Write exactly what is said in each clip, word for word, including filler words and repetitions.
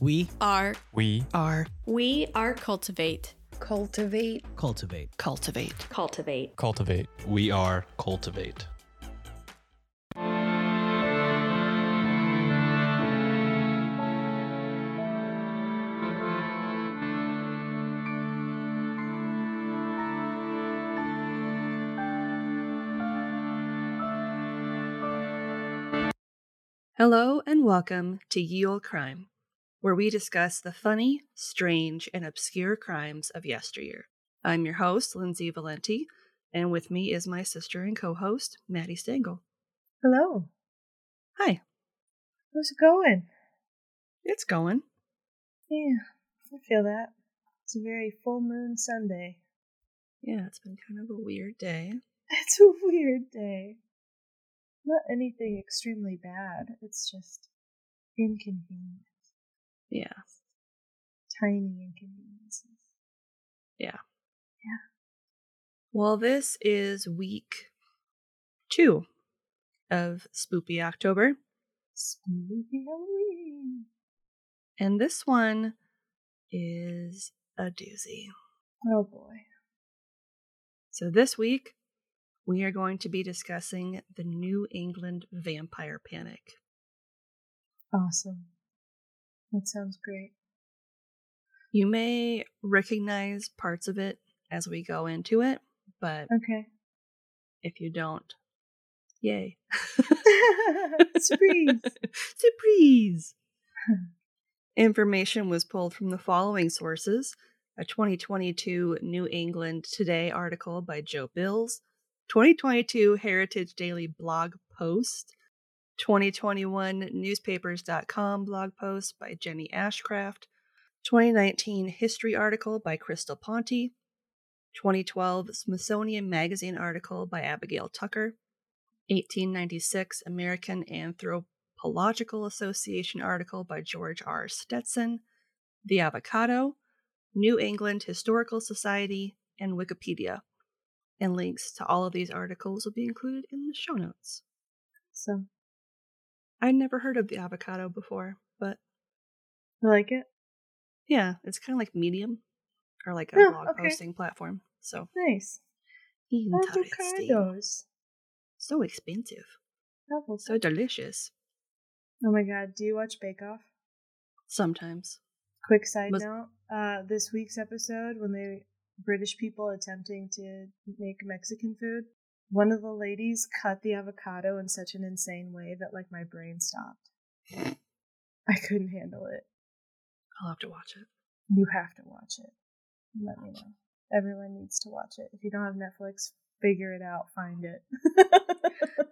We are. We are. We are cultivate. Cultivate. Cultivate. Cultivate. Cultivate. Cultivate. We are cultivate. Hello and welcome to Y'all Crime, where we discuss the funny, strange, and obscure crimes of yesteryear. I'm your host, Lindsay Valenti, and with me is my sister and co-host, Maddie Stengel. Hello. Hi. How's it going? It's going. Yeah, I feel that. It's a very full moon Sunday. Yeah, it's been kind of a weird day. It's a weird day. Not anything extremely bad, it's just inconvenient. Yeah. Tiny inconveniences. Yeah. Yeah. Well, this is week two of Spoopy October. Spoopy Halloween. And this one is a doozy. Oh boy. So this week, we are going to be discussing the New England Vampire Panic. Awesome. That sounds great. You may recognize parts of it as we go into it, but okay. If you don't, yay. Surprise! Surprise! Information was pulled from the following sources: a twenty twenty-two New England Today article by Joe Bills, twenty twenty-two Heritage Daily blog post, twenty twenty-one Newspapers dot com blog post by Jenny Ashcraft, twenty nineteen history article by Crystal Ponte, twenty twelve Smithsonian Magazine article by Abigail Tucker, eighteen ninety-six American Anthropological Association article by George R. Stetson, The Avocado, New England Historical Society, and Wikipedia. And links to all of these articles will be included in the show notes. So. I'd never heard of The Avocado before, but... I like it? Yeah, it's kind of like Medium, or like a oh, blog okay. posting platform, so... Nice. Avocados. So expensive. Apple. So delicious. Oh my god, do you watch Bake Off? Sometimes. Quick side Was- note, uh, this week's episode, when the British people attempting to make Mexican food, one of the ladies cut the avocado in such an insane way that, like, my brain stopped. I couldn't handle it. I'll have to watch it. You have to watch it. Let me know. Everyone needs to watch it. If you don't have Netflix, figure it out. Find it.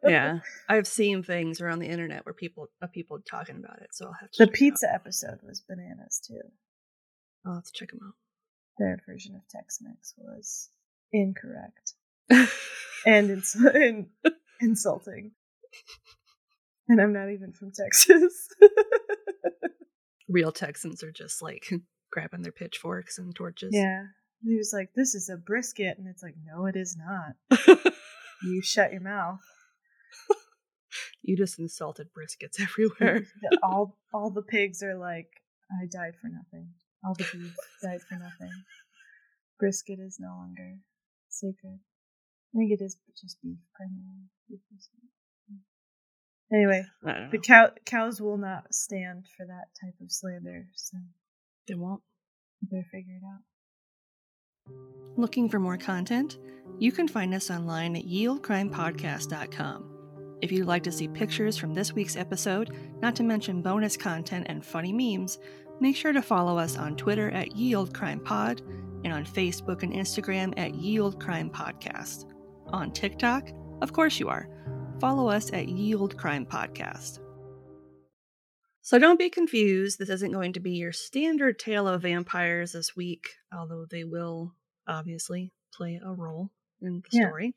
Yeah. I've seen things around the internet where people uh, people talking about it, so I'll have to The pizza out. episode was bananas, too. I'll have to check them out. Their version of Tex-Mex was incorrect. and, ins- and insulting. And I'm not even from Texas. Real Texans are just like grabbing their pitchforks and torches. Yeah. He was like, this is a brisket. And it's like, no, it is not. You shut your mouth. You just insulted briskets everywhere. all, all the pigs are like, I died for nothing. All the beef died for nothing. Brisket is no longer sacred. I think it is just beef primarily. Anyway, the cow cows will not stand for that type of slander, so they won't. You better figure it out. Looking for more content? You can find us online at yield crime podcast dot com. If you'd like to see pictures from this week's episode, not to mention bonus content and funny memes, make sure to follow us on Twitter at YieldCrimePod and on Facebook and Instagram at YieldCrimePodcast. On TikTok, of course you are. Follow us at Yield Crime Podcast. So don't be confused. This isn't going to be your standard tale of vampires this week, although they will obviously play a role in the yeah. story.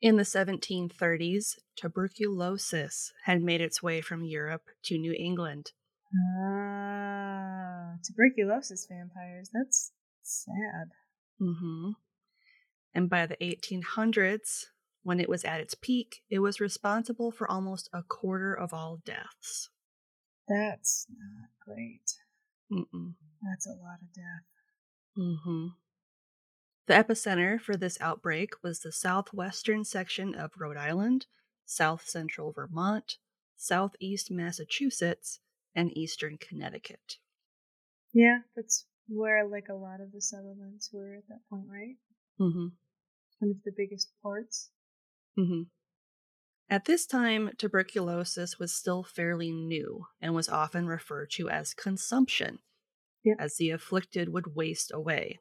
In the seventeen thirties, tuberculosis had made its way from Europe to New England. Ah, tuberculosis vampires. That's sad. Mm-hmm. And by the eighteen hundreds, when it was at its peak, it was responsible for almost a quarter of all deaths. That's not great. Mm-mm. That's a lot of death. Mm-hmm. The epicenter for this outbreak was the southwestern section of Rhode Island, south central Vermont, southeast Massachusetts, and eastern Connecticut. Yeah, that's where like a lot of the settlements were at that point, right? Mm-hmm. One of the biggest ports. Mm-hmm. At this time, tuberculosis was still fairly new and was often referred to as consumption, yeah. as the afflicted would waste away.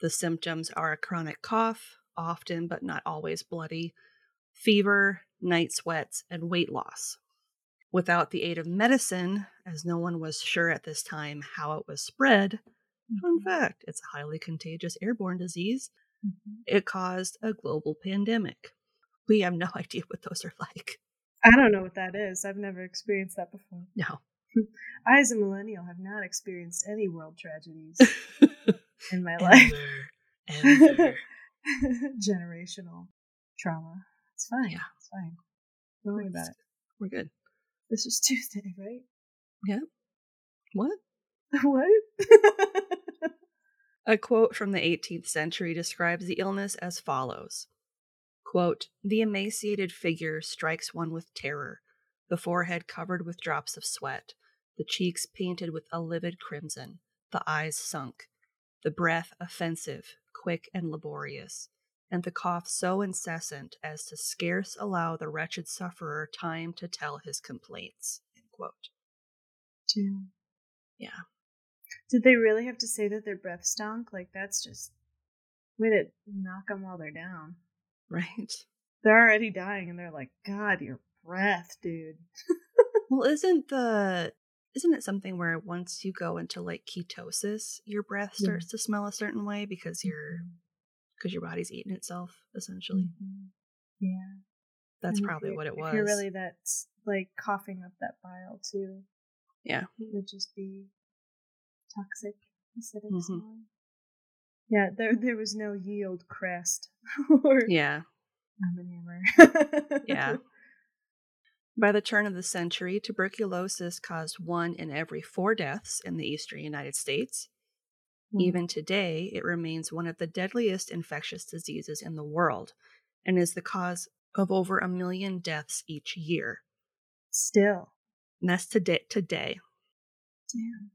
The symptoms are a chronic cough, often but not always bloody, fever, night sweats, and weight loss. Without the aid of medicine, as no one was sure at this time how it was spread, fun fact, it's a highly contagious airborne disease, mm-hmm. it caused a global pandemic. We have no idea what those are like. I don't know what that is. I've never experienced that before. No. I, as a millennial, have not experienced any world tragedies in my life. Ever, ever. Generational trauma. It's fine. Yeah. It's fine. Don't worry about it. We're good. This is Tuesday, right? Yeah. What? What? A quote from the eighteenth century describes the illness as follows. Quote, the emaciated figure strikes one with terror, the forehead covered with drops of sweat, the cheeks painted with a livid crimson, the eyes sunk, the breath offensive, quick and laborious, and the cough so incessant as to scarce allow the wretched sufferer time to tell his complaints. End quote. Yeah. Yeah. Did they really have to say that their breath stunk? Like, that's just way to knock them while they're down. Right. They're already dying and they're like, God, your breath, dude. Well, isn't the isn't it something where once you go into like ketosis, your breath starts yeah. to smell a certain way because you're because your body's eating itself, essentially? Mm-hmm. Yeah. That's and probably what it was. If you're really that like coughing up that bile too. Yeah. It would just be toxic acidic mm-hmm. smell. Yeah, there there was no yield crest. or yeah. yeah. By the turn of the century, tuberculosis caused one in every four deaths in the eastern United States. Mm. Even today, it remains one of the deadliest infectious diseases in the world and is the cause of over a million deaths each year. Still. And that's today. today. Damn.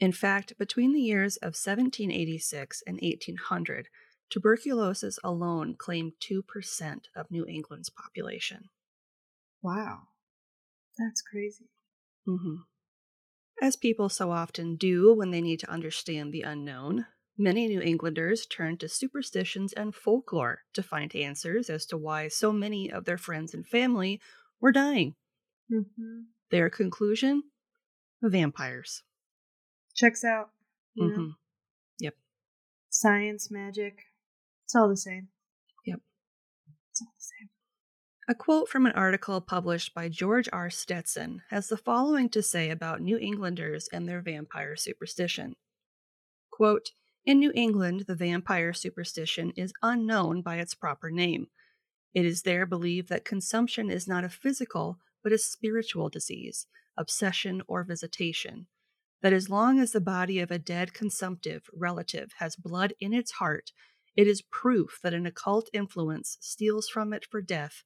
In fact, between the years of seventeen eighty-six and eighteen hundred, tuberculosis alone claimed two percent of New England's population. Wow. That's crazy. Mm-hmm. As people so often do when they need to understand the unknown, many New Englanders turned to superstitions and folklore to find answers as to why so many of their friends and family were dying. Mm-hmm. Their conclusion? Vampires. Checks out. You know? Mm-hmm. Yep. Science, magic. It's all the same. Yep. It's all the same. A quote from an article published by George R. Stetson has the following to say about New Englanders and their vampire superstition. Quote, in New England, the vampire superstition is unknown by its proper name. It is there believed that consumption is not a physical, but a spiritual disease, obsession, or visitation. That as long as the body of a dead consumptive relative has blood in its heart, it is proof that an occult influence steals from it for death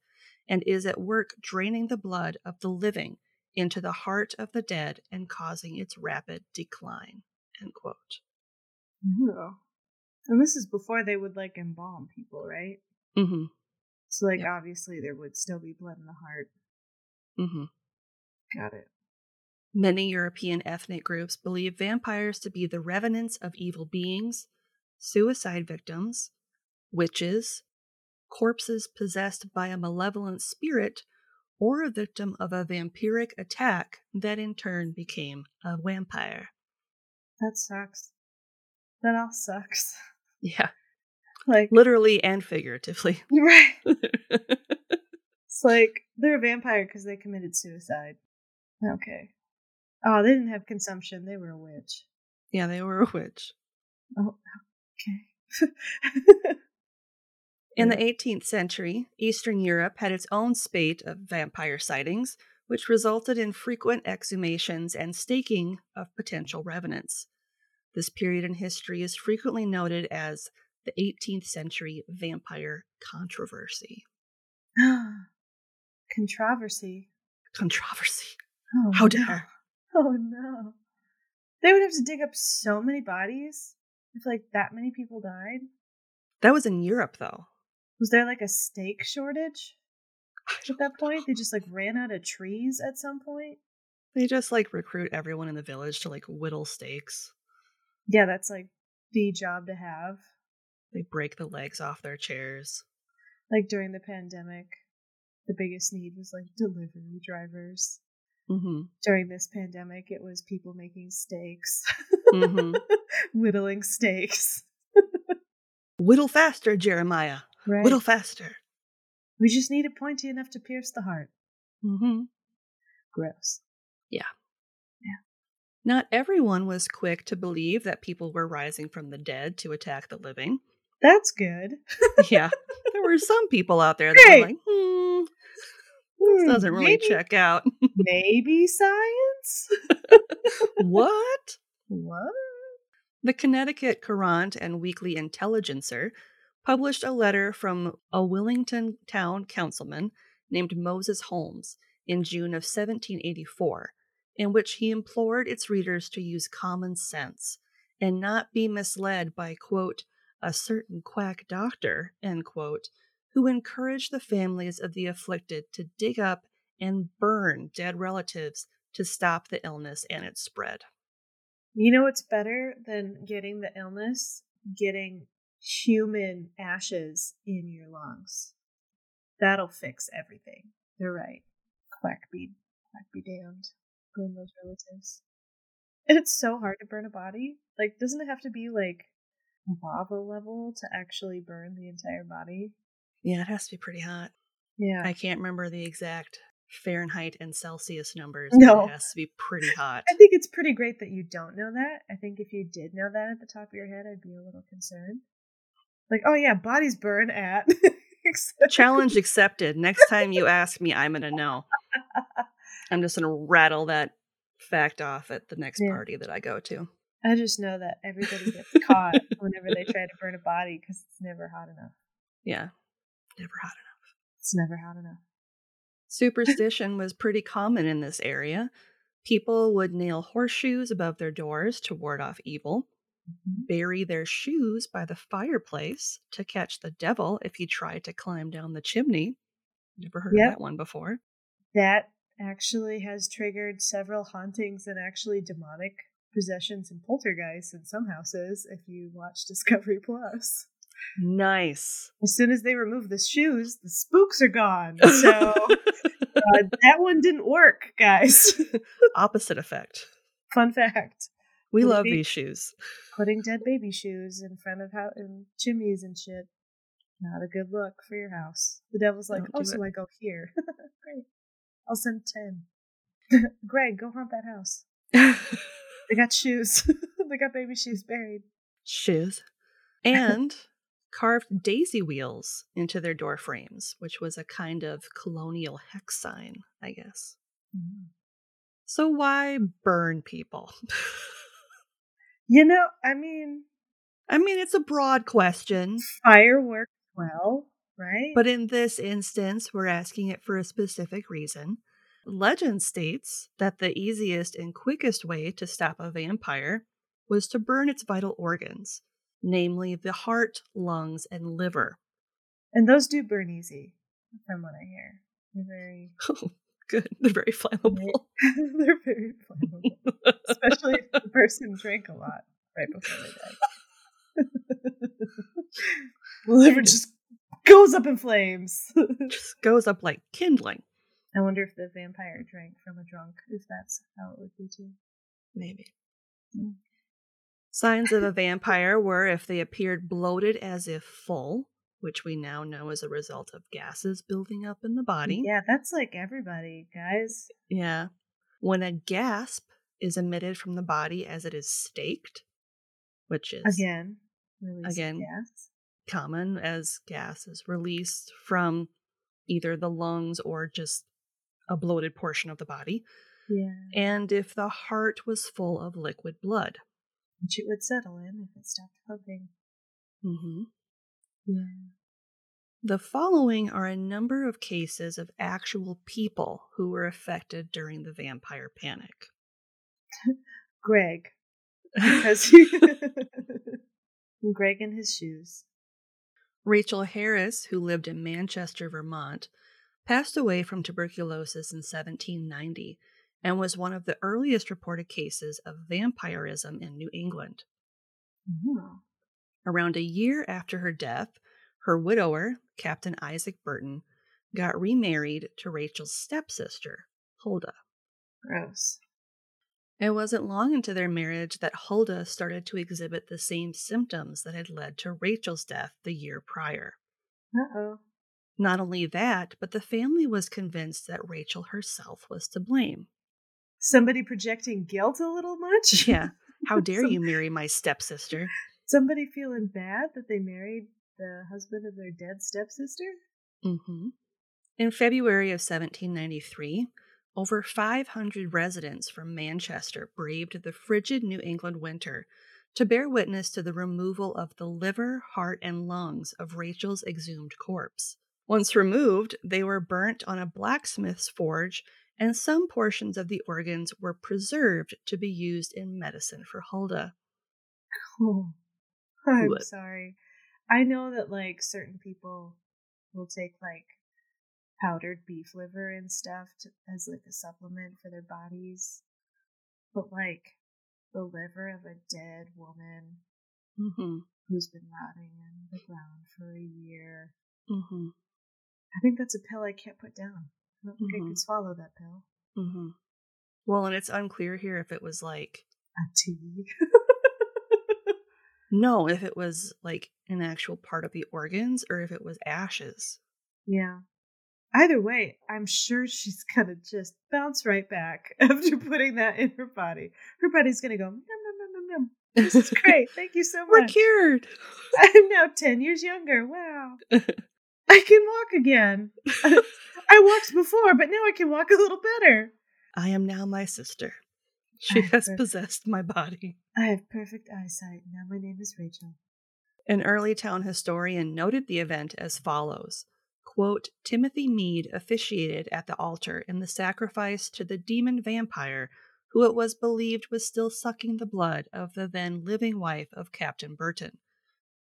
and is at work draining the blood of the living into the heart of the dead and causing its rapid decline. End quote. Yeah. And this is before they would like embalm people, right? Mm-hmm. So like yeah. obviously there would still be blood in the heart. Mm-hmm. Got it. Many European ethnic groups believe vampires to be the revenants of evil beings, suicide victims, witches, corpses possessed by a malevolent spirit, or a victim of a vampiric attack that in turn became a vampire. That sucks. That all sucks. Yeah. Like, literally and figuratively. Right. It's like, they're a vampire because they committed suicide. Okay. Oh, they didn't have consumption. They were a witch. Yeah, they were a witch. Oh, okay. In the eighteenth century, Eastern Europe had its own spate of vampire sightings, which resulted in frequent exhumations and staking of potential revenants. This period in history is frequently noted as the eighteenth century vampire controversy. Controversy. Controversy. Oh, how dare. No. Oh, no. They would have to dig up so many bodies if, like, that many people died. That was in Europe, though. Was there, like, a steak shortage at that point? Know. They just, like, ran out of trees at some point? They just, like, recruit everyone in the village to, like, whittle steaks. Yeah, that's, like, the job to have. They break the legs off their chairs. Like, during the pandemic, the biggest need was, like, delivery drivers. Mm-hmm. During this pandemic, it was people making steaks. Mm-hmm. Whittling steaks. Whittle faster, Jeremiah. Right. Whittle faster. We just need it pointy enough to pierce the heart. Mm-hmm. Gross. Yeah. Yeah. Not everyone was quick to believe that people were rising from the dead to attack the living. That's good. Yeah. There were some people out there that Great. were like, hmm, this doesn't really maybe, check out. Maybe science? What? What? The Connecticut Courant and Weekly Intelligencer published a letter from a Willington town councilman named Moses Holmes in June of seventeen eighty-four, in which he implored its readers to use common sense and not be misled by, quote, a certain quack doctor, end quote, who encouraged the families of the afflicted to dig up and burn dead relatives to stop the illness and its spread. You know what's better than getting the illness? Getting human ashes in your lungs. That'll fix everything. They're right. Quack be, quack be damned. Burn those relatives. And it's so hard to burn a body. Like, doesn't it have to be, like, lava level to actually burn the entire body? Yeah, it has to be pretty hot. Yeah. I can't remember the exact Fahrenheit and Celsius numbers. No. It has to be pretty hot. I think it's pretty great that you don't know that. I think if you did know that at the top of your head, I'd be a little concerned. Like, oh yeah, bodies burn at... Challenge accepted. Next time you ask me, I'm going to know. I'm just going to rattle that fact off at the next yeah. party that I go to. I just know that everybody gets caught whenever they try to burn a body because it's never hot enough. Yeah. Never hot enough. It's never hot enough. Superstition was pretty common in this area. People would nail horseshoes above their doors to ward off evil, mm-hmm. bury their shoes by the fireplace to catch the devil if he tried to climb down the chimney. Never heard yep. of that one before. That actually has triggered several hauntings and actually demonic possessions and poltergeists in some houses if you watch Discovery plus. Nice. As soon as they remove the shoes, the spooks are gone. So uh, that one didn't work, guys. Opposite effect. Fun fact. We love baby, these shoes. Putting dead baby shoes in front of how in chimneys and shit. Not a good look for your house. The devil's like, oh, so I go here. Great. I'll send ten. Greg, go haunt that house. They got shoes. They got baby shoes buried. Shoes. And carved daisy wheels into their door frames, which was a kind of colonial hex sign, I guess. Mm-hmm. So why burn people? You know, I mean... I mean, it's a broad question. Fireworks, well, right? But in this instance, we're asking it for a specific reason. Legend states that the easiest and quickest way to stop a vampire was to burn its vital organs. Namely, the heart, lungs, and liver. And those do burn easy, from what I hear. They're very... Oh, good. They're very flammable. They're very flammable. Especially if the person drank a lot right before they died. The liver just goes up in flames. Just goes up like kindling. I wonder if the vampire drank from a drunk, if that's how it would be too. Maybe. Mm. Signs of a vampire were if they appeared bloated as if full, which we now know is a result of gases building up in the body. Yeah, that's like everybody, guys. Yeah. When a gasp is emitted from the body as it is staked, which is... Again. Again, gas. Common as gas is released from either the lungs or just a bloated portion of the body. Yeah. And if the heart was full of liquid blood. Which it would settle in if it stopped pumping. Mm-hmm. Yeah. The following are a number of cases of actual people who were affected during the vampire panic. Greg. Because he... Greg and his shoes. Rachel Harris, who lived in Manchester, Vermont, passed away from tuberculosis in seventeen ninety and was one of the earliest reported cases of vampirism in New England. Mm-hmm. Around a year after her death, her widower, Captain Isaac Burton, got remarried to Rachel's stepsister, Hulda. Gross. It wasn't long into their marriage that Hulda started to exhibit the same symptoms that had led to Rachel's death the year prior. Uh-oh. Not only that, but the family was convinced that Rachel herself was to blame. Somebody projecting guilt a little much? Yeah. How dare Some- you marry my stepsister? Somebody feeling bad that they married the husband of their dead stepsister? Mm-hmm. In February of seventeen ninety-three... over five hundred residents from Manchester braved the frigid New England winter to bear witness to the removal of the liver, heart, and lungs of Rachel's exhumed corpse. Once removed, they were burnt on a blacksmith's forge, and some portions of the organs were preserved to be used in medicine for Hulda. Oh, I'm what? sorry. I know that, like, certain people will take, like, powdered beef liver and stuff to, as like a supplement for their bodies, but like the liver of a dead woman mm-hmm. who's been rotting in the ground for a year, mm-hmm. I think that's a pill I can't put down. I don't think mm-hmm. I could swallow that pill. Mm-hmm. Well, and it's unclear here if it was like a tea. No, if it was like an actual part of the organs or if it was ashes. Yeah. Either way, I'm sure she's going to just bounce right back after putting that in her body. Her body's going to go, nom, nom, nom, nom, nom. This is great. Thank you so much. We're cured. I'm now ten years younger. Wow. I can walk again. I walked before, but now I can walk a little better. I am now my sister. She has perfect. possessed my body. I have perfect eyesight. Now my name is Rachel. An early town historian noted the event as follows. Quote, Timothy Mead officiated at the altar in the sacrifice to the demon vampire, who it was believed was still sucking the blood of the then living wife of Captain Burton.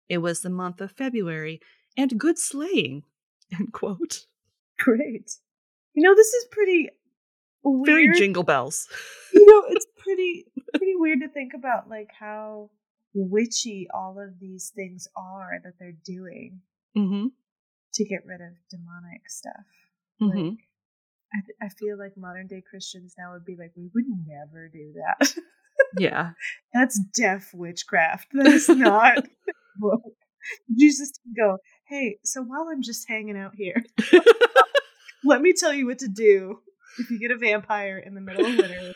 It was the month of February, and good slaying, end quote. Great. You know, this is pretty weird. Very jingle bells. You know, it's pretty pretty weird to think about, like, how witchy all of these things are that they're doing. Mm-hmm. To get rid of demonic stuff. Mm-hmm. Like, I, th- I feel like modern day Christians now would be like, we would never do that. Yeah. That's deaf witchcraft. That's not. Jesus can go, hey, so while I'm just hanging out here, let me tell you what to do if you get a vampire in the middle of winter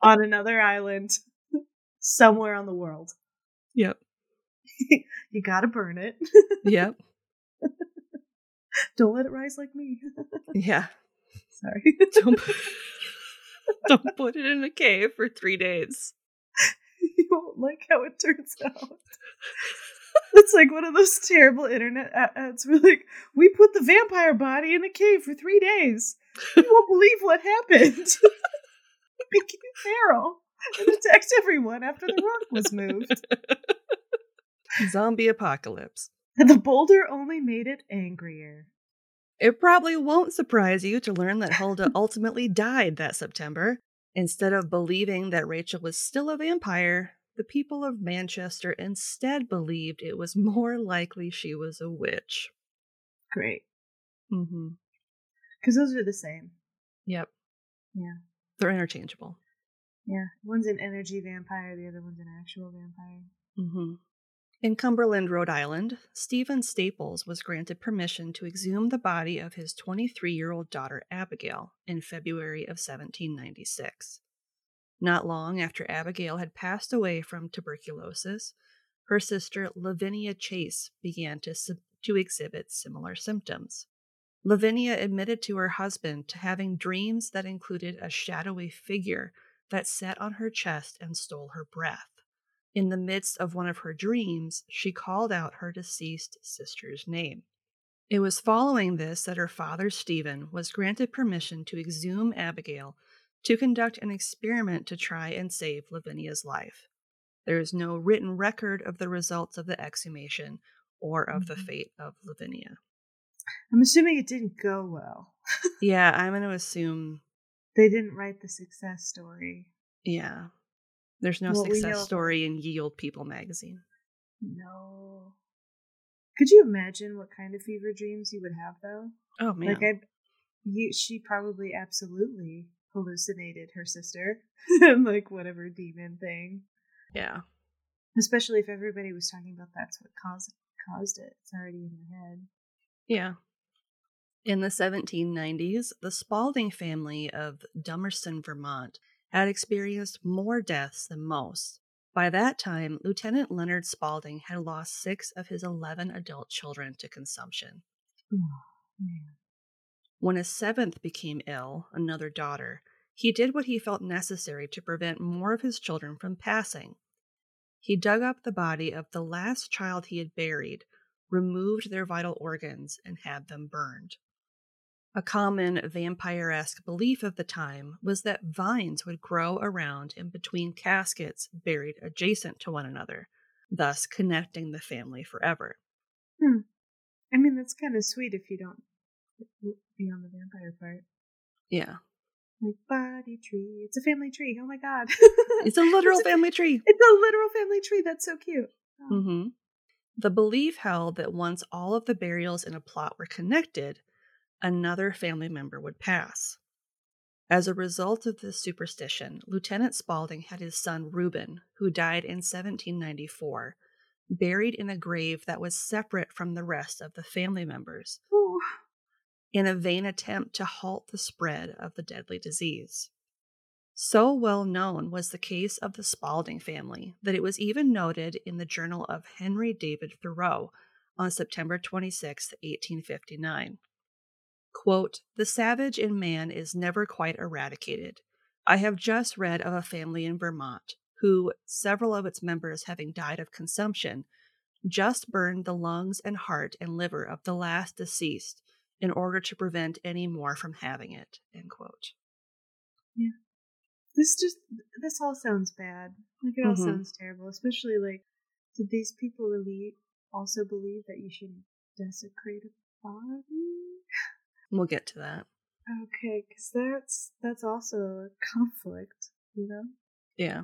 on another island somewhere on the world. Yep. You gotta burn it. Yep. Don't let it rise like me. Yeah. Sorry. Don't, don't put it in a cave for three days. You won't like how it turns out. It's like one of those terrible internet ads where, like, we put the vampire body in a cave for three days. You won't believe what happened. It became feral and attacked everyone after the rock was moved. Zombie apocalypse. The boulder only made it angrier. It probably won't surprise you to learn that Hulda ultimately died that September. Instead of believing that Rachel was still a vampire, the people of Manchester instead believed it was more likely she was a witch. Great. Mm-hmm. Because those are the same. Yep. Yeah. They're interchangeable. Yeah. One's an energy vampire. The other one's an actual vampire. Mm-hmm. In Cumberland, Rhode Island, Stephen Staples was granted permission to exhume the body of his twenty-three-year-old daughter, Abigail, in February of seventeen ninety-six. Not long after Abigail had passed away from tuberculosis, her sister Lavinia Chase began to, to exhibit similar symptoms. Lavinia admitted to her husband to having dreams that included a shadowy figure that sat on her chest and stole her breath. In the midst of one of her dreams, she called out her deceased sister's name. It was following this that her father, Stephen, was granted permission to exhume Abigail to conduct an experiment to try and save Lavinia's life. There is no written record of the results of the exhumation or of mm-hmm. the fate of Lavinia. I'm assuming it didn't go well. Yeah, I'm going to assume... They didn't write the success story. Yeah. There's no well, success story in Ye Olde People magazine. No. Could you imagine what kind of fever dreams you would have, though? Oh, man. Like, I, you, she probably absolutely hallucinated her sister. Like, whatever demon thing. Yeah. Especially if everybody was talking about that's what caused, caused it. It's already in your head. Yeah. In the seventeen nineties, the Spaulding family of Dummerston, Vermont, had experienced more deaths than most. By that time, Lieutenant Leonard Spaulding had lost six of his eleven adult children to consumption. Oh, man. When his seventh became ill, another daughter, he did what he felt necessary to prevent more of his children from passing. He dug up the body of the last child he had buried, removed their vital organs, and had them burned. A common vampire-esque belief of the time was that vines would grow around and between caskets buried adjacent to one another, thus connecting the family forever. Hmm. I mean, that's kind of sweet if you don't be on the vampire part. Yeah. Like, body tree. It's a family tree. Oh my god. It's a literal it's a, family tree. It's a literal family tree. That's so cute. Oh. Mm-hmm. The belief held that once all of the burials in a plot were connected, another family member would pass. As a result of this superstition, Lieutenant Spaulding had his son Reuben, who died in seventeen ninety-four, buried in a grave that was separate from the rest of the family members, Ooh. in a vain attempt to halt the spread of the deadly disease. So well known was the case of the Spaulding family that it was even noted in the Journal of Henry David Thoreau on September twenty-sixth, eighteen fifty-nine. Quote, "The savage in man is never quite eradicated. I have just read of a family in Vermont who, several of its members having died of consumption, just burned the lungs and heart and liver of the last deceased in order to prevent any more from having it." End quote. Yeah. This just, this all sounds bad. Like, it all mm-hmm. sounds terrible, especially like, did these people really also believe that you shouldn't desecrate a body? We'll get to that. Okay, because that's, that's also a conflict, you know? Yeah.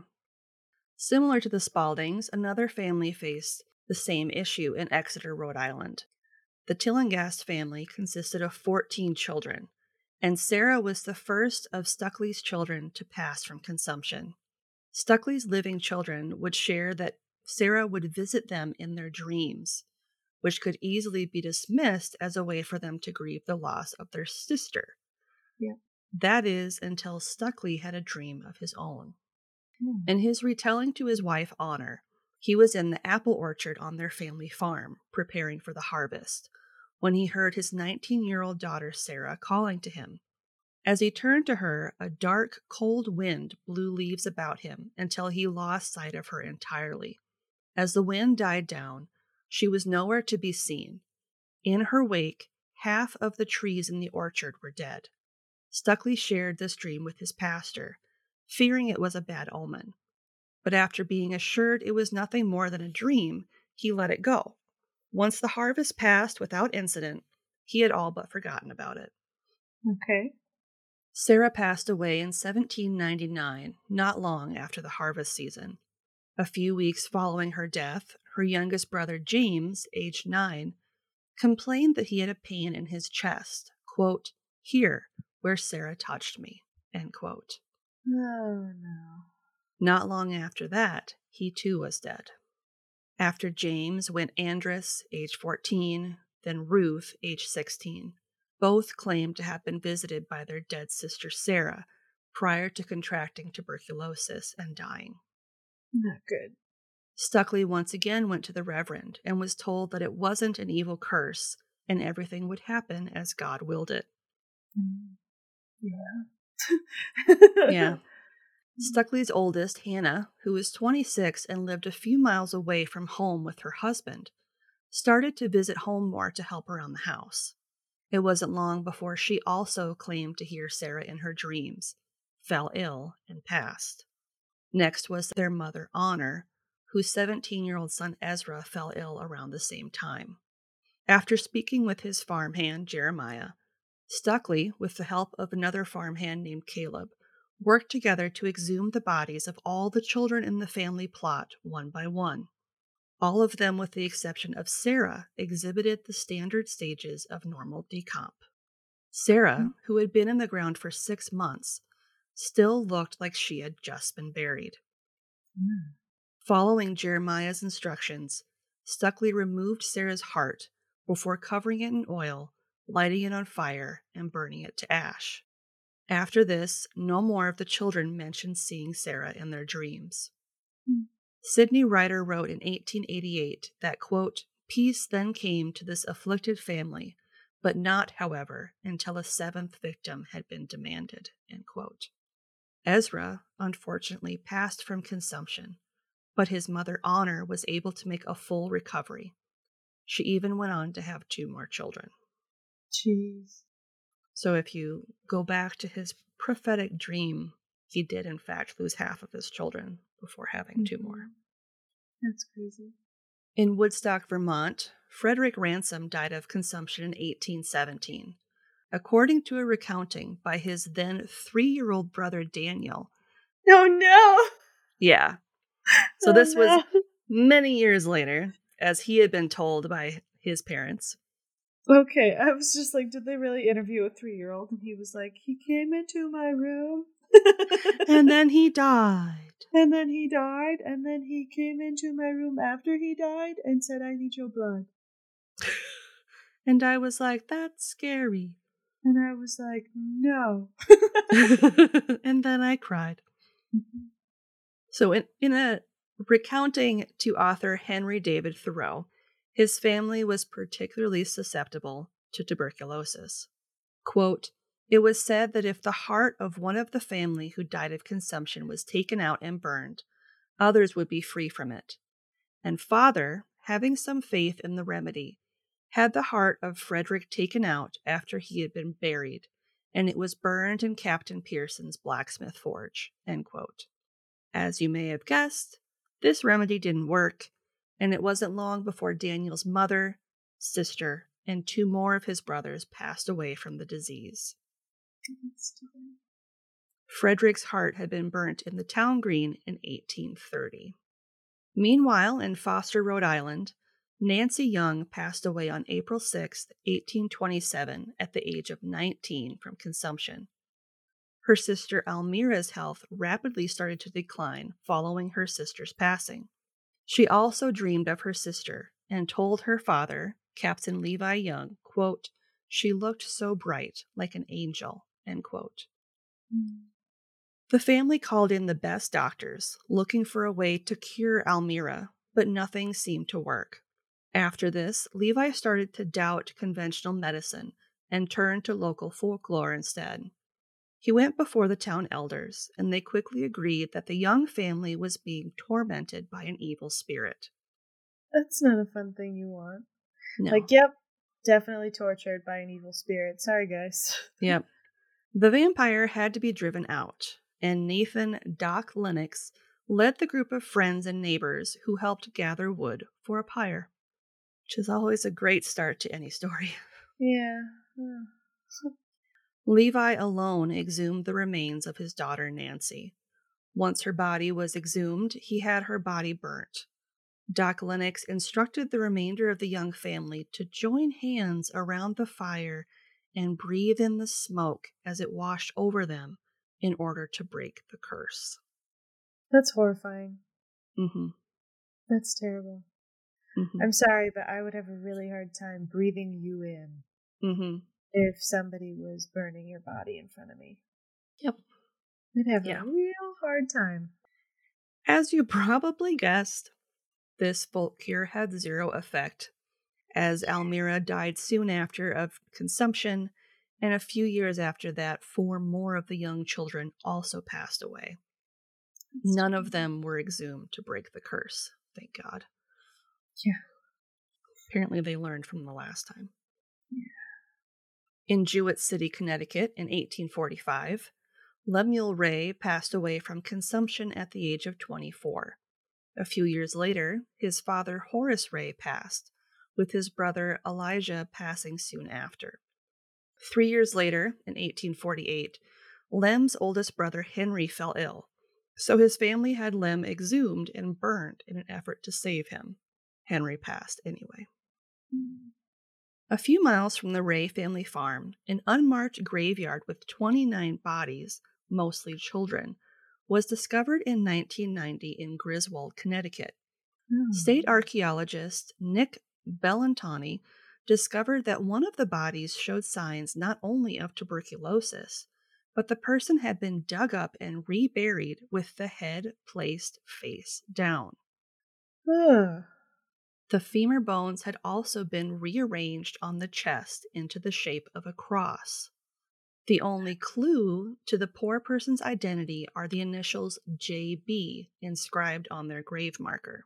Similar to the Spauldings, another family faced the same issue in Exeter, Rhode Island. The Tillinghast family consisted of fourteen children, and Sarah was the first of Stuckley's children to pass from consumption. Stuckley's living children would share that Sarah would visit them in their dreams, which could easily be dismissed as a way for them to grieve the loss of their sister. Yeah. That is, until Stuckley had a dream of his own. Mm. In his retelling to his wife, Honor, he was in the apple orchard on their family farm, preparing for the harvest, when he heard his nineteen-year-old daughter, Sarah, calling to him. As he turned to her, a dark, cold wind blew leaves about him until he lost sight of her entirely. As the wind died down, she was nowhere to be seen. In her wake, half of the trees in the orchard were dead. Stuckley shared this dream with his pastor, fearing it was a bad omen. But after being assured it was nothing more than a dream, he let it go. Once the harvest passed without incident, he had all but forgotten about it. Okay. Sarah passed away in seventeen ninety-nine, not long after the harvest season. A few weeks following her death, her youngest brother, James, aged nine, complained that he had a pain in his chest. Quote, here where Sarah touched me, end quote. Oh, no. Not long after that, he too was dead. After James went Andrus, age fourteen, then Ruth, age sixteen. Both claimed to have been visited by their dead sister Sarah prior to contracting tuberculosis and dying. Not good. Stuckley once again went to the Reverend and was told that it wasn't an evil curse and everything would happen as God willed it. Yeah. Yeah. Stuckley's oldest, Hannah, who was twenty-six and lived a few miles away from home with her husband, started to visit home more to help around the house. It wasn't long before she also claimed to hear Sarah in her dreams, fell ill, and passed. Next was their mother, Honor, whose seventeen-year-old son Ezra fell ill around the same time. After speaking with his farmhand, Jeremiah, Stuckley, with the help of another farmhand named Caleb, worked together to exhume the bodies of all the children in the family plot one by one. All of them, with the exception of Sarah, exhibited the standard stages of normal decomp. Sarah, who had been in the ground for six months, still looked like she had just been buried. Mm. Following Jeremiah's instructions, Stuckley removed Sarah's heart before covering it in oil, lighting it on fire, and burning it to ash. After this, no more of the children mentioned seeing Sarah in their dreams. Mm. Sidney Ryder wrote in eighteen eighty-eight that, quote, peace then came to this afflicted family, but not, however, until a seventh victim had been demanded, end quote. Ezra, unfortunately, passed from consumption, but his mother, Honor, was able to make a full recovery. She even went on to have two more children. Jeez. So if you go back to his prophetic dream, he did, in fact, lose half of his children before having two more. That's crazy. In Woodstock, Vermont, Frederick Ransom died of consumption in eighteen seventeen. According to a recounting by his then three-year-old brother, Daniel. Oh, no! Yeah. So oh, this no. was many years later, as he had been told by his parents. Okay, I was just like, did they really interview a three-year-old? And he was like, he came into my room. And then he died. And then he died. And then he came into my room after he died and said, I need your blood. And I was like, that's scary. And I was like, no. And then I cried. Mm-hmm. So in, in a recounting to author Henry David Thoreau, his family was particularly susceptible to tuberculosis. Quote, it was said that if the heart of one of the family who died of consumption was taken out and burned, others would be free from it. And father, having some faith in the remedy, had the heart of Frederick taken out after he had been buried, and it was burned in Captain Pearson's blacksmith forge, end quote. As you may have guessed, this remedy didn't work, and it wasn't long before Daniel's mother, sister, and two more of his brothers passed away from the disease. Frederick's heart had been burnt in the town green in eighteen thirty. Meanwhile, in Foster, Rhode Island, Nancy Young passed away on April sixth, eighteen twenty-seven, at the age of nineteen from consumption. Her sister Almira's health rapidly started to decline following her sister's passing. She also dreamed of her sister and told her father, Captain Levi Young, quote, she looked so bright, like an angel, end quote. Mm. The family called in the best doctors, looking for a way to cure Almira, but nothing seemed to work. After this, Levi started to doubt conventional medicine and turned to local folklore instead. He went before the town elders, and they quickly agreed that the Young family was being tormented by an evil spirit. That's not a fun thing you want. No. Like, yep. Definitely tortured by an evil spirit. Sorry, guys. Yep. The vampire had to be driven out, and Nathan Doc Lennox led the group of friends and neighbors who helped gather wood for a pyre, which is always a great start to any story. Yeah. yeah. Levi alone exhumed the remains of his daughter, Nancy. Once her body was exhumed, he had her body burnt. Doc Lennox instructed the remainder of the Young family to join hands around the fire and breathe in the smoke as it washed over them in order to break the curse. That's horrifying. Mm-hmm. That's terrible. Mm-hmm. I'm sorry, but I would have a really hard time breathing you in mm-hmm. if somebody was burning your body in front of me. Yep. I'd have yeah. a real hard time. As you probably guessed, this folk cure had zero effect, as Almira died soon after of consumption, and a few years after that, four more of the young children also passed away. None of them were exhumed to break the curse, thank God. Yeah. Apparently they learned from the last time. Yeah. In Jewett City, Connecticut, in eighteen forty-five, Lemuel Ray passed away from consumption at the age of twenty-four. A few years later, his father Horace Ray passed, with his brother Elijah passing soon after. Three years later, in eighteen forty-eight, Lem's oldest brother Henry fell ill, so his family had Lem exhumed and burned in an effort to save him. Henry passed anyway. A few miles from the Ray family farm, an unmarked graveyard with twenty-nine bodies, mostly children, was discovered in nineteen ninety in Griswold, Connecticut. Mm. State archaeologist Nick Bellantoni discovered that one of the bodies showed signs not only of tuberculosis, but the person had been dug up and reburied with the head placed face down. Mm. The femur bones had also been rearranged on the chest into the shape of a cross. The only clue to the poor person's identity are the initials J B inscribed on their grave marker.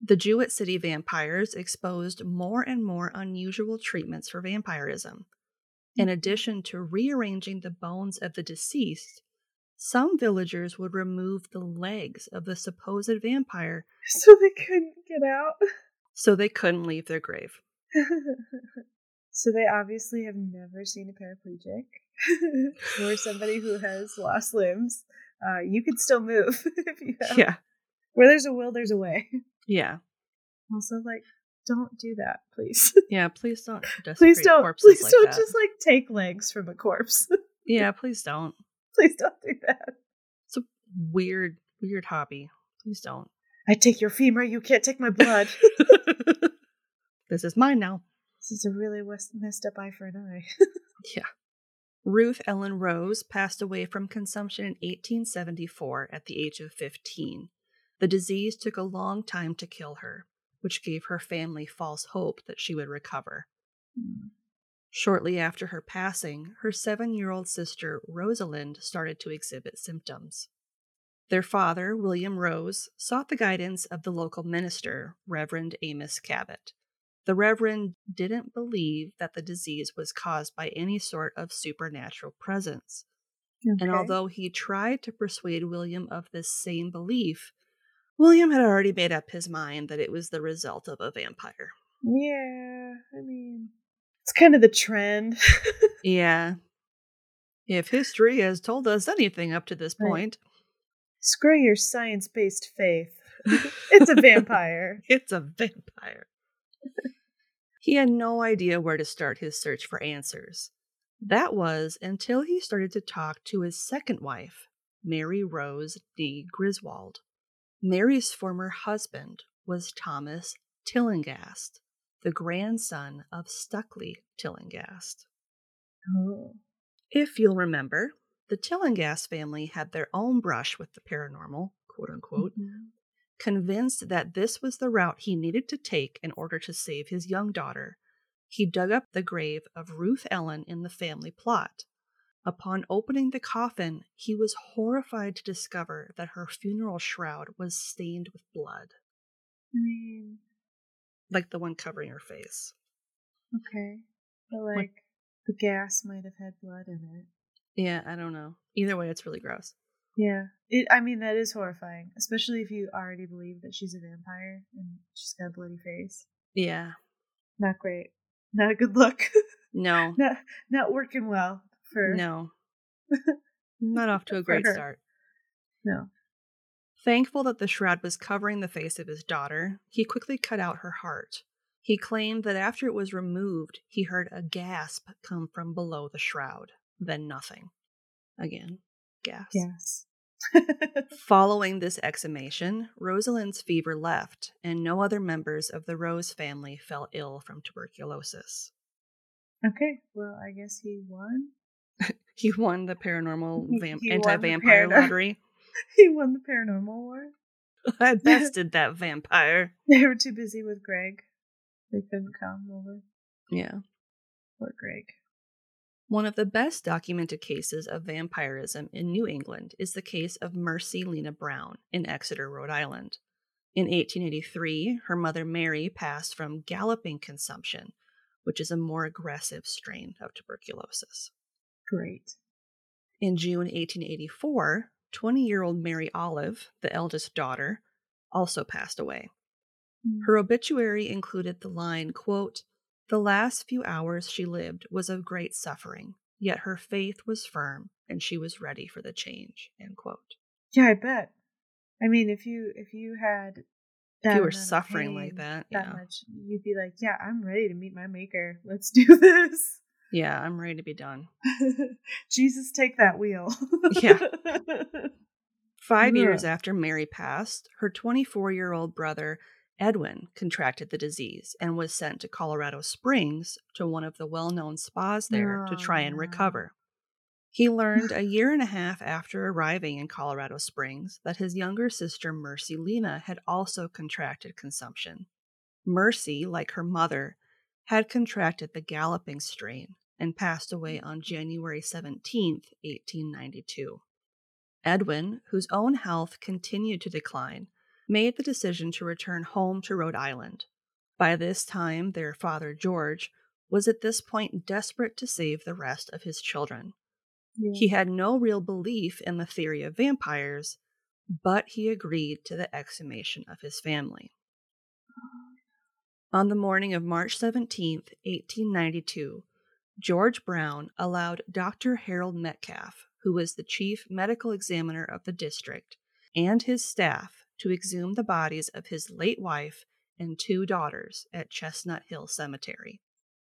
The Jewett City vampires exposed more and more unusual treatments for vampirism. In addition to rearranging the bones of the deceased, some villagers would remove the legs of the supposed vampire so they couldn't get out. So they couldn't leave their grave. So they obviously have never seen a paraplegic or somebody who has lost limbs. Uh, you can still move if you have. Yeah. Where there's a will, there's a way. Yeah. Also, like, don't do that, please. Yeah, please don't. Please don't. Corpses please like don't that. Just like take legs from a corpse. Yeah, please don't. Please don't do that. It's a weird, weird hobby. Please don't. I take your femur. You can't take my blood. This is mine now. This is a really messed up eye for an eye. Yeah. Ruth Ellen Rose passed away from consumption in eighteen seventy-four at the age of fifteen. The disease took a long time to kill her, which gave her family false hope that she would recover. Mm. Shortly after her passing, her seven-year-old sister, Rosalind, started to exhibit symptoms. Their father, William Rose, sought the guidance of the local minister, Reverend Amos Cabot. The Reverend didn't believe that the disease was caused by any sort of supernatural presence. Okay. And although he tried to persuade William of this same belief, William had already made up his mind that it was the result of a vampire. Yeah, I mean, it's kind of the trend. Yeah. If history has told us anything up to this point. Right. Screw your science-based faith. It's a vampire. It's a vampire. He had no idea where to start his search for answers. That was until he started to talk to his second wife, Mary Rose D. Griswold. Mary's former husband was Thomas Tillinghast, the grandson of Stuckley Tillinghast. Oh. If you'll remember, the Tillinghast family had their own brush with the paranormal, quote unquote, mm-hmm. Convinced that this was the route he needed to take in order to save his young daughter, he dug up the grave of Ruth Ellen in the family plot. Upon opening the coffin, he was horrified to discover that her funeral shroud was stained with blood. I mean... Like the one covering her face. Okay. But, like, what? The gas might have had blood in it. Yeah, I don't know. Either way, it's really gross. Yeah. It, I mean, that is horrifying, especially if you already believe that she's a vampire and she's got a bloody face. Yeah. Not great. Not a good look. No. not, not working well for... No. Not off to a great start. No. Thankful that the shroud was covering the face of his daughter, he quickly cut out her heart. He claimed that after it was removed, he heard a gasp come from below the shroud, then nothing. Again, gasp. Yes. Following this exhumation, Rosalind's fever left, and no other members of the Rose family fell ill from tuberculosis. Okay, well, I guess he won. He won the paranormal vam- he, he anti-vampire won the parano- lottery. He won the paranormal war. I bested that vampire. They were too busy with Greg. They couldn't come over. Yeah. Poor Greg. One of the best documented cases of vampirism in New England is the case of Mercy Lena Brown in Exeter, Rhode Island. In eighteen eighty-three, her mother Mary passed from galloping consumption, which is a more aggressive strain of tuberculosis. Great. In June eighteen eighty-four, twenty-year-old Mary Olive, the eldest daughter, also passed away. Her obituary included the line, quote, "The last few hours she lived was of great suffering, yet her faith was firm and she was ready for the change," end quote. Yeah, I bet. I mean, if you if you had that if you were suffering pain, like that, that yeah. much, you'd be like, yeah, I'm ready to meet my maker. Let's do this. Yeah, I'm ready to be done. Jesus, take that wheel. Yeah. Five yeah. years after Mary passed, her twenty-four-year-old brother, Edwin, contracted the disease and was sent to Colorado Springs to one of the well-known spas there oh, to try and recover. He learned a year and a half after arriving in Colorado Springs that his younger sister, Mercy Lena, had also contracted consumption. Mercy, like her mother, had contracted the galloping strain and passed away on January seventeenth, eighteen ninety-two. Edwin, whose own health continued to decline, made the decision to return home to Rhode Island. By this time, their father, George, was at this point desperate to save the rest of his children. Yeah. He had no real belief in the theory of vampires, but he agreed to the exhumation of his family. On the morning of March seventeenth, eighteen ninety-two, George Brown allowed Doctor Harold Metcalf, who was the chief medical examiner of the district, and his staff to exhume the bodies of his late wife and two daughters at Chestnut Hill Cemetery.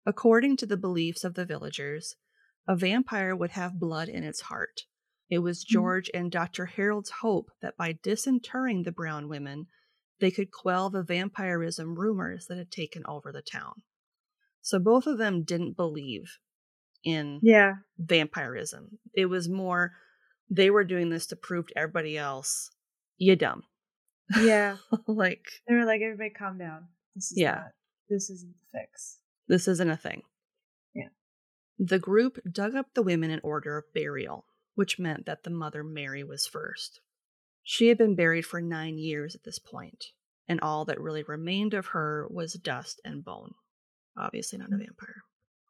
According to the beliefs of the villagers, a vampire would have blood in its heart. It was George and Doctor Harold's hope that by disinterring the Brown women, they could quell the vampirism rumors that had taken over the town. So both of them didn't believe in yeah. vampirism. It was more, they were doing this to prove to everybody else, you're dumb. Yeah. Like, they were like, everybody calm down. This is yeah. not, this isn't the fix. This isn't a thing. Yeah. The group dug up the women in order of burial, which meant that the mother Mary was first. She had been buried for nine years at this point, and all that really remained of her was dust and bone. Obviously not a vampire.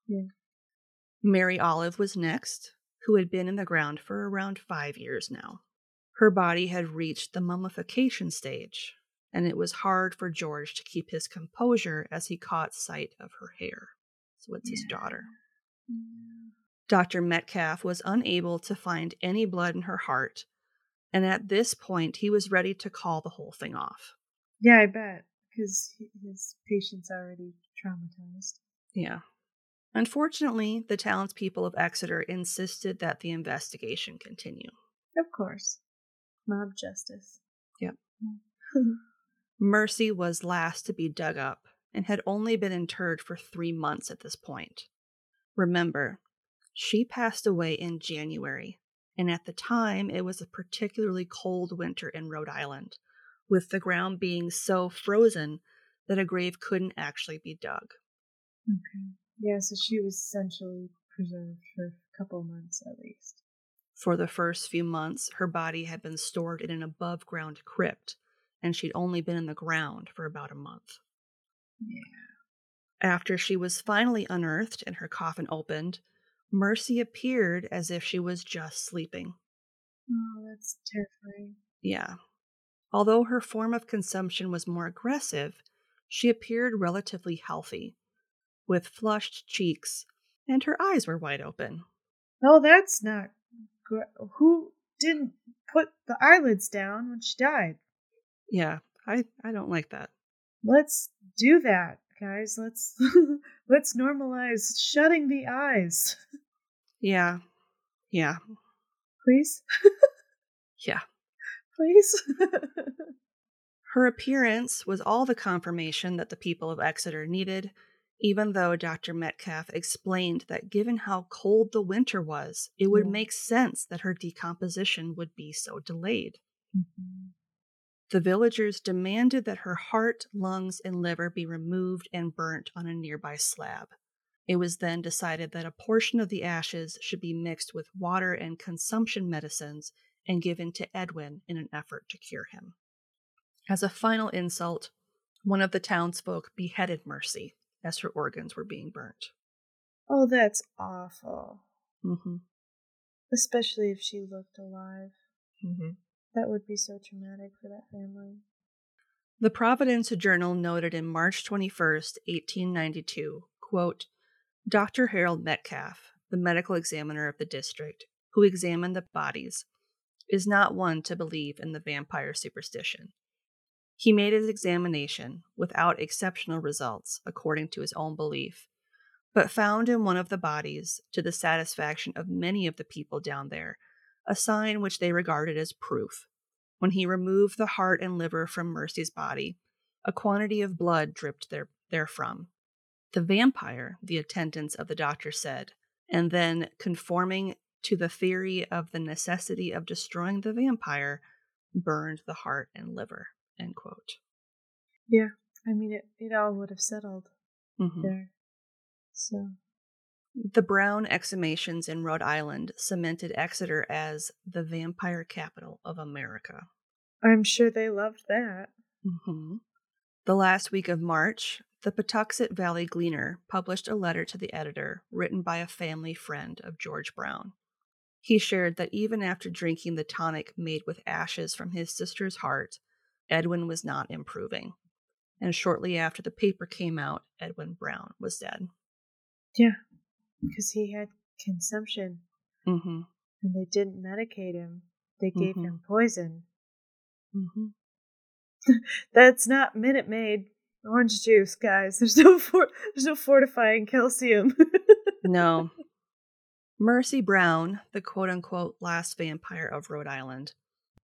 Yeah. Mary Olive was next, who had been in the ground for around five years now. Her body had reached the mummification stage, and it was hard for George to keep his composure as he caught sight of her hair. So it's yeah. his daughter. Yeah. Doctor Metcalf was unable to find any blood in her heart, and at this point, he was ready to call the whole thing off. Yeah, I bet, because his patient's already traumatized. Yeah. Unfortunately, the townspeople of Exeter insisted that the investigation continue. Of course. Mob justice. Yep. Mercy was last to be dug up and had only been interred for three months at this point. Remember, she passed away in January, and at the time it was a particularly cold winter in Rhode Island, with the ground being so frozen that a grave couldn't actually be dug. Okay. Yeah, so she was essentially preserved for a couple months at least. For the first few months, her body had been stored in an above-ground crypt, and she'd only been in the ground for about a month. Yeah. After she was finally unearthed and her coffin opened, Mercy appeared as if she was just sleeping. Oh, that's terrifying. Yeah. Although her form of consumption was more aggressive, she appeared relatively healthy, with flushed cheeks, and her eyes were wide open. Oh, that's not... Who didn't put the eyelids down when she died? Yeah, I, I don't like that. Let's do that. guys. Let's let's normalize shutting the eyes. Yeah. Yeah. Please? Yeah. Please? Her appearance was all the confirmation that the people of Exeter needed, even though Doctor Metcalf explained that given how cold the winter was, it would yeah. make sense that her decomposition would be so delayed. Mm-hmm. The villagers demanded that her heart, lungs, and liver be removed and burnt on a nearby slab. It was then decided that a portion of the ashes should be mixed with water and consumption medicines and given to Edwin in an effort to cure him. As a final insult, one of the townsfolk beheaded Mercy as her organs were being burnt. Oh, that's awful. Mm-hmm. Especially if she looked alive. Mm-hmm. That would be so traumatic for that family. The Providence Journal noted in March twenty-first, eighteen ninety-two, quote, Doctor Harold Metcalf, the medical examiner of the district, who examined the bodies, is not one to believe in the vampire superstition. He made his examination without exceptional results, according to his own belief, but found in one of the bodies, to the satisfaction of many of the people down there, a sign which they regarded as proof. When he removed the heart and liver from Mercy's body, a quantity of blood dripped there, therefrom. The vampire, the attendants of the doctor said, and then, conforming to the theory of the necessity of destroying the vampire, burned the heart and liver, end quote. Yeah, I mean, it, it all would have settled mm-hmm. there, so... The Brown exhumations in Rhode Island cemented Exeter as the vampire capital of America. I'm sure they loved that. Mm-hmm. The last week of March, the Pawtuxet Valley Gleaner published a letter to the editor written by a family friend of George Brown. He shared that even after drinking the tonic made with ashes from his sister's heart, Edwin was not improving. And shortly after the paper came out, Edwin Brown was dead. Yeah. Because he had consumption, mm-hmm. and they didn't medicate him. They gave mm-hmm. him poison. Mm-hmm. That's not Minute Maid orange juice, guys. There's no for- there's no fortifying calcium. No. Mercy Brown, the quote-unquote last vampire of Rhode Island,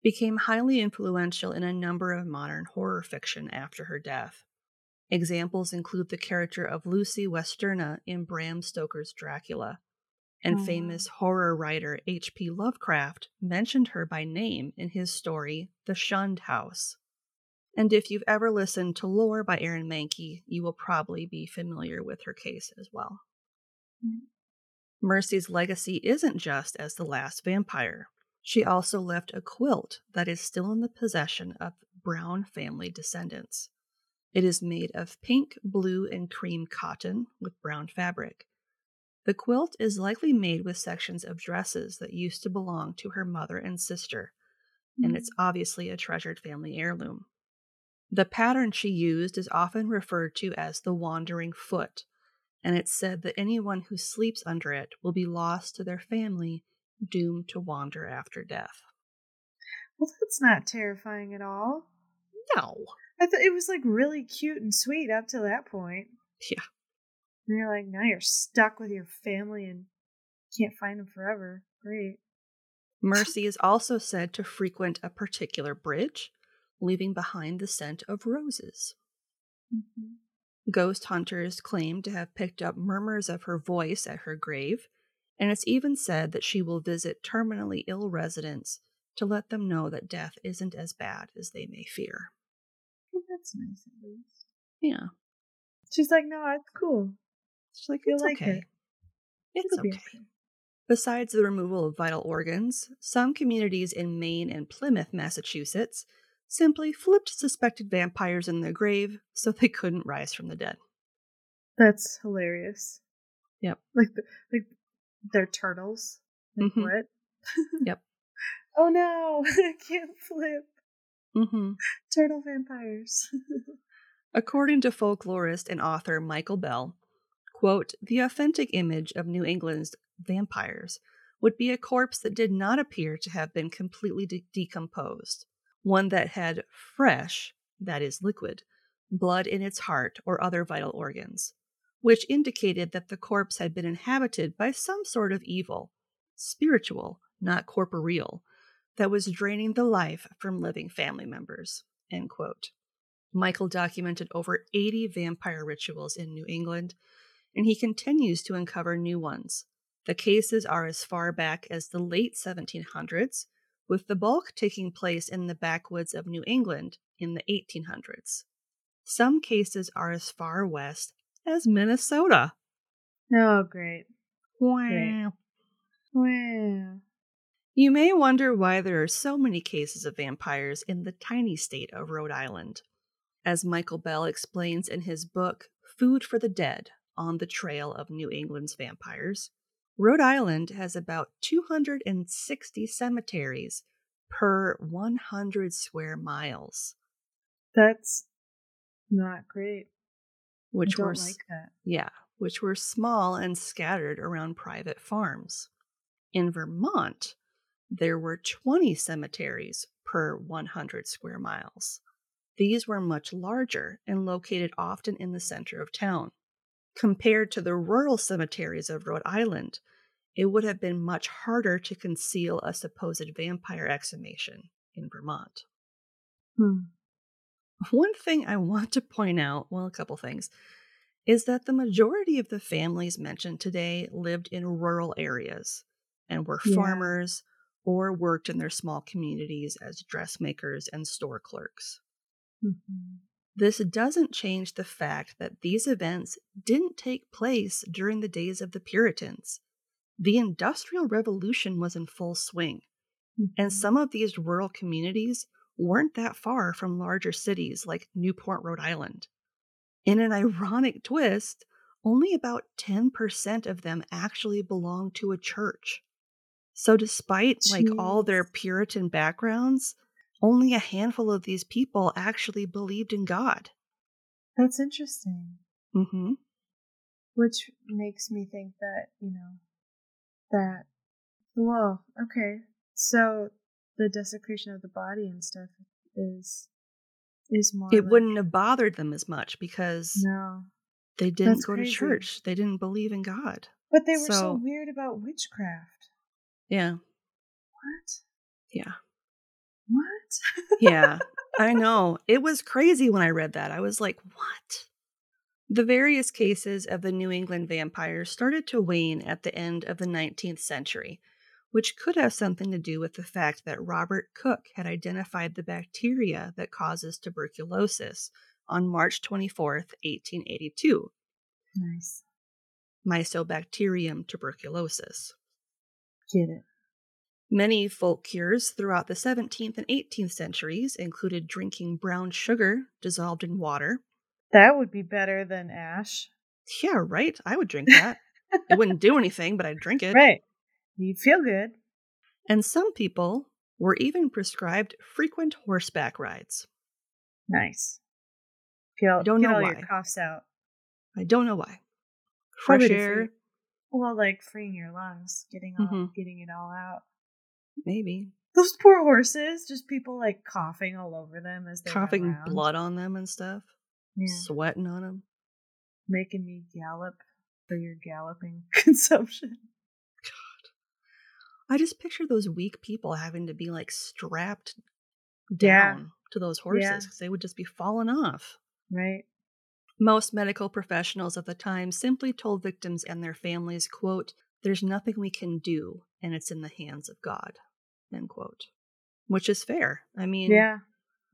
became highly influential in a number of modern horror fiction after her death. Examples include the character of Lucy Westerna in Bram Stoker's Dracula, and oh. famous horror writer H P Lovecraft mentioned her by name in his story, The Shunned House. And if you've ever listened to Lore by Aaron Mankey, you will probably be familiar with her case as well. Mm-hmm. Mercy's legacy isn't just as the last vampire. She also left a quilt that is still in the possession of Brown family descendants. It is made of pink, blue, and cream cotton with brown fabric. The quilt is likely made with sections of dresses that used to belong to her mother and sister, and it's obviously a treasured family heirloom. The pattern she used is often referred to as the wandering foot, and it's said that anyone who sleeps under it will be lost to their family, doomed to wander after death. Well, that's not terrifying at all. No. I thought it was, like, really cute and sweet up to that point. Yeah. And you're like, now you're stuck with your family and can't find them forever. Great. Mercy is also said to frequent a particular bridge, leaving behind the scent of roses. Mm-hmm. Ghost hunters claim to have picked up murmurs of her voice at her grave, and it's even said that she will visit terminally ill residents to let them know that death isn't as bad as they may fear. That's nice, at least. Yeah. She's like, no, it's cool. She's like, it's like okay. It. It's It'll okay. okay. Besides the removal of vital organs, some communities in Maine and Plymouth, Massachusetts, simply flipped suspected vampires in their grave so they couldn't rise from the dead. That's hilarious. Yep. Like, the, like they're turtles. Like mm-hmm. what? Yep. Oh no, I can't flip. Mm-hmm. Turtle vampires. According to folklorist and author Michael Bell, quote, the authentic image of New England's vampires would be a corpse that did not appear to have been completely de- decomposed, one that had fresh, that is liquid, blood in its heart, or other vital organs, which indicated that the corpse had been inhabited by some sort of evil, spiritual, not corporeal, that was draining the life from living family members, end quote. Michael documented over eighty vampire rituals in New England, and he continues to uncover new ones. The cases are as far back as the late seventeen hundreds, with the bulk taking place in the backwoods of New England in the eighteen hundreds. Some cases are as far west as Minnesota. Oh, great. Wow. Great. Wow. You may wonder why there are so many cases of vampires in the tiny state of Rhode Island. As Michael Bell explains in his book, Food for the Dead, On the Trail of New England's Vampires, Rhode Island has about two hundred sixty cemeteries per one hundred square miles. That's not great. Which I don't were, like that. Yeah, which were small and scattered around private farms. In Vermont, there were twenty cemeteries per one hundred square miles. These were much larger and located often in the center of town. Compared to the rural cemeteries of Rhode Island, it would have been much harder to conceal a supposed vampire exhumation in Vermont. Hmm. One thing I want to point out, well, a couple things, is that the majority of the families mentioned today lived in rural areas and were yeah. farmers or worked in their small communities as dressmakers and store clerks. Mm-hmm. This doesn't change the fact that these events didn't take place during the days of the Puritans. The Industrial Revolution was in full swing, mm-hmm. and some of these rural communities weren't that far from larger cities like Newport, Rhode Island. In an ironic twist, only about ten percent of them actually belonged to a church. So despite Jeez. like all their Puritan backgrounds, only a handful of these people actually believed in God. That's interesting. Mm-hmm. Which makes me think that, you know, that, whoa, okay, so the desecration of the body and stuff is is more it like, wouldn't have bothered them as much because no they didn't That's go crazy. To church. They didn't believe in God, but they were so, so weird about witchcraft. Yeah what yeah what yeah I know, it was crazy. When I read that, I was like, what? The various cases of the New England vampires started to wane at the end of the nineteenth century, which could have something to do with the fact that Robert Cook had identified the bacteria that causes tuberculosis on March twenty-fourth, eighteen eighty-two. Nice. Mycobacterium tuberculosis. Get it. Many folk cures throughout the seventeenth and eighteenth centuries included drinking brown sugar dissolved in water. That would be better than ash. Yeah, right. I would drink that. It wouldn't do anything, but I'd drink it. Right. You'd feel good. And some people were even prescribed frequent horseback rides. Nice. Get all, I don't get know all why. Your coughs out. I don't know why. Fresh Probably air. Free, well, like freeing your lungs, getting all, mm-hmm. getting it all out. Maybe. Those poor horses, just people like coughing all over them as they coughing went around. Blood on them and stuff. Yeah. Sweating on them. Making me gallop for your galloping consumption. I just picture those weak people having to be like strapped down yeah. to those horses because yeah. they would just be falling off. Right. Most medical professionals at the time simply told victims and their families, quote, "There's nothing we can do, and it's in the hands of God," end quote. Which is fair. I mean, yeah,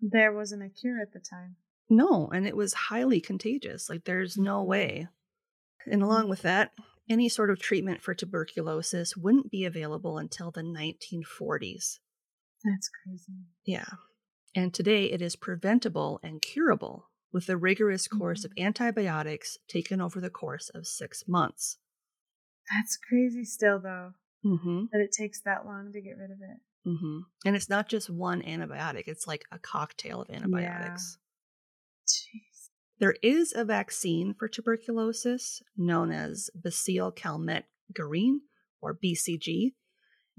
there wasn't a cure at the time. No, and it was highly contagious. Like, there's no way. And along with that, any sort of treatment for tuberculosis wouldn't be available until the nineteen forties. That's crazy. Yeah. And today it is preventable and curable with a rigorous course mm-hmm. of antibiotics taken over the course of six months. That's crazy still, though, mm-hmm. that it takes that long to get rid of it. Mm-hmm. And it's not just one antibiotic. It's like a cocktail of antibiotics. Yeah. Jeez. There is a vaccine for tuberculosis known as Bacille Calmette Guerin, or B C G,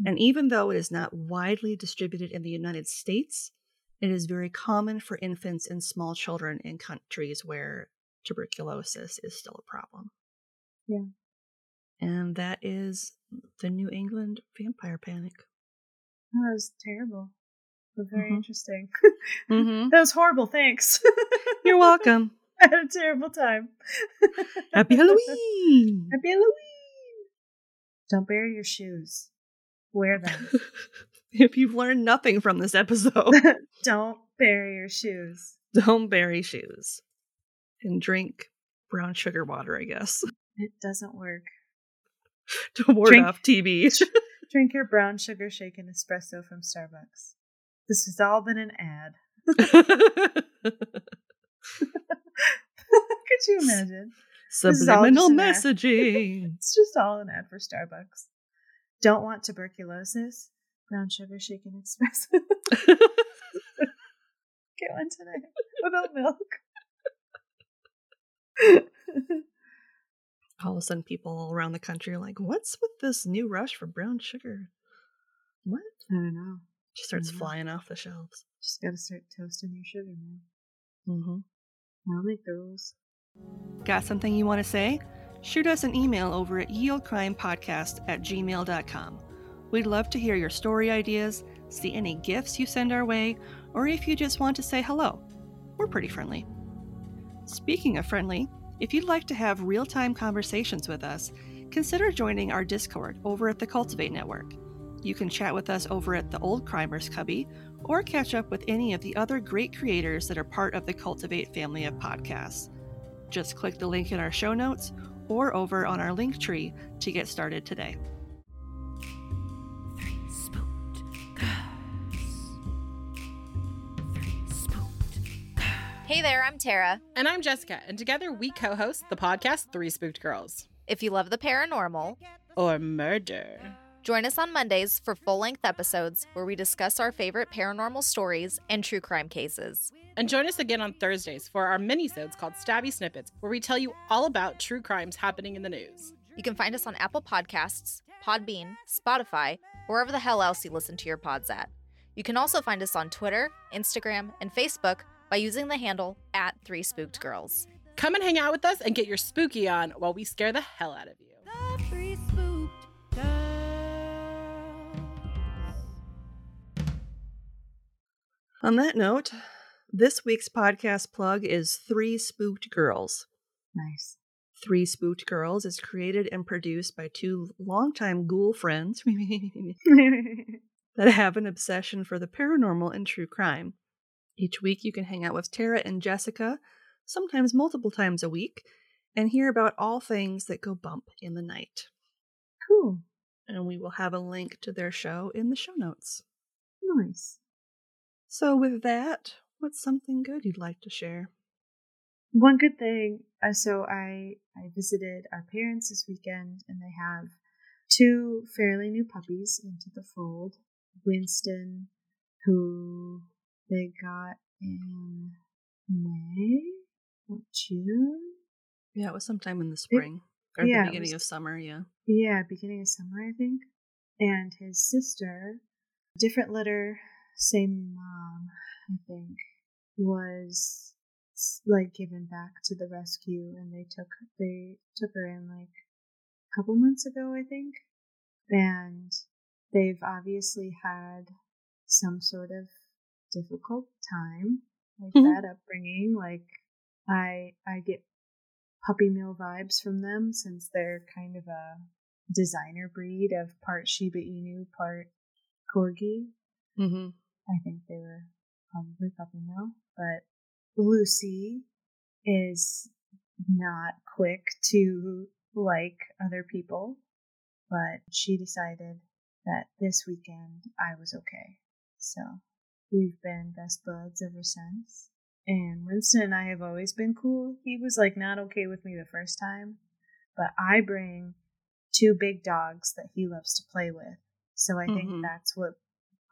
and even though it is not widely distributed in the United States, It is very common for infants and small children in countries where tuberculosis is still a problem. Yeah. And that is the New England Vampire Panic. That was terrible, but very mm-hmm. interesting. mm-hmm. That was horrible, thanks. You're welcome. I had a terrible time. Happy Halloween! Happy Halloween! Don't bury your shoes. Wear them. If you've learned nothing from this episode. Don't bury your shoes. Don't bury shoes. And drink brown sugar water, I guess. It doesn't work. To ward drink, off T B. Drink your brown sugar shaken espresso from Starbucks. This has all been an ad. Could you imagine? Subliminal messaging. It's just all an ad for Starbucks. Don't want tuberculosis? Brown sugar shaken espresso. Get one today. Without milk. All of a sudden, people all around the country are like, what's with this new rush for brown sugar? What? I don't know. It just starts flying off the shelves. Just gotta start toasting your sugar, man. Mm-hmm. I'll make those. Got something you want to say? Shoot us an email over at y'all crime podcast at gmail dot com. We'd love to hear your story ideas, see any gifts you send our way, or if you just want to say hello. We're pretty friendly. Speaking of friendly, if you'd like to have real-time conversations with us, consider joining our Discord over at the Cultivate Network. You can chat with us over at the Old Crimers Cubby, or catch up with any of the other great creators that are part of the Cultivate family of podcasts. Just click the link in our show notes or over on our Linktree to get started today. Three Spooked Girls. Three Spooked Girls. Hey there, I'm Tara. And I'm Jessica, and together we co-host the podcast Three Spooked Girls. If you love the paranormal or murder, join us on Mondays for full-length episodes where we discuss our favorite paranormal stories and true crime cases. And join us again on Thursdays for our mini-sodes called Stabby Snippets, where we tell you all about true crimes happening in the news. You can find us on Apple Podcasts, Podbean, Spotify, wherever the hell else you listen to your pods at. You can also find us on Twitter, Instagram, and Facebook by using the handle at Three Spooked Girls. Come and hang out with us and get your spooky on while we scare the hell out of you. The Three Spooked Girls. On that note, this week's podcast plug is Three Spooked Girls. Nice. Three Spooked Girls is created and produced by two longtime ghoul friends that have an obsession for the paranormal and true crime. Each week you can hang out with Tara and Jessica, sometimes multiple times a week, and hear about all things that go bump in the night. Cool. And we will have a link to their show in the show notes. Nice. So with that, what's something good you'd like to share? One good thing, uh, so I, I visited our parents this weekend, and they have two fairly new puppies into the fold. Winston, who they got in May or June? Yeah, it was sometime in the spring, it, or yeah, the beginning was, of summer, yeah. Yeah, beginning of summer, I think. And his sister, different litter, same mom, I think, was like given back to the rescue, and they took they took her in like a couple months ago, I think. And they've obviously had some sort of difficult time, like mm-hmm. that upbringing. Like I I get puppy mill vibes from them, since they're kind of a designer breed of part Shiba Inu, part Corgi. Mm-hmm. I think they were probably puppy mill, but Lucy is not quick to like other people, but she decided that this weekend I was okay. So we've been best buds ever since. And Winston and I have always been cool. He was like not okay with me the first time, but I bring two big dogs that he loves to play with. So I mm-hmm. think that's what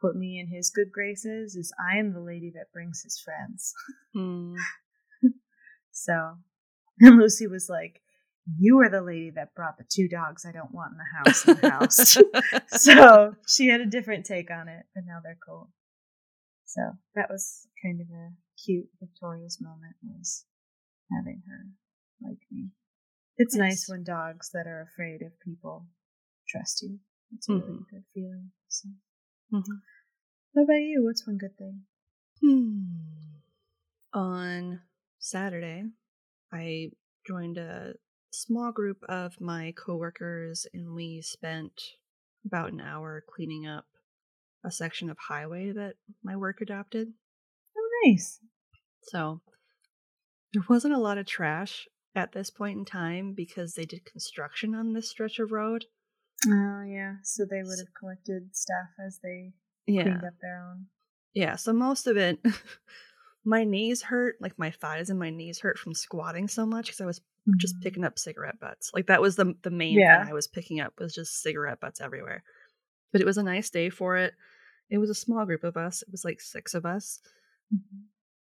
put me in his good graces, is I am the lady that brings his friends. Mm. So, and Lucy was like, you are the lady that brought the two dogs I don't want in the house in the house. So she had a different take on it, but now they're cool. So that was kind of a cute, victorious moment, was having her like me. It's nice, nice when dogs that are afraid of people trust you. It's a mm-hmm. really good feeling. So. Mm-hmm. What about you? What's one good thing? Hmm. On Saturday, I joined a small group of my coworkers, and we spent about an hour cleaning up a section of highway that my work adopted. Oh, nice. So there wasn't a lot of trash at this point in time because they did construction on this stretch of road. Oh, yeah. So they would have collected stuff as they yeah. cleaned up their own. Yeah. So most of it, my knees hurt, like my thighs and my knees hurt from squatting so much because I was mm-hmm. just picking up cigarette butts. Like that was the the main yeah. thing I was picking up, was just cigarette butts everywhere. But it was a nice day for it. It was a small group of us. It was like six of us. Mm-hmm.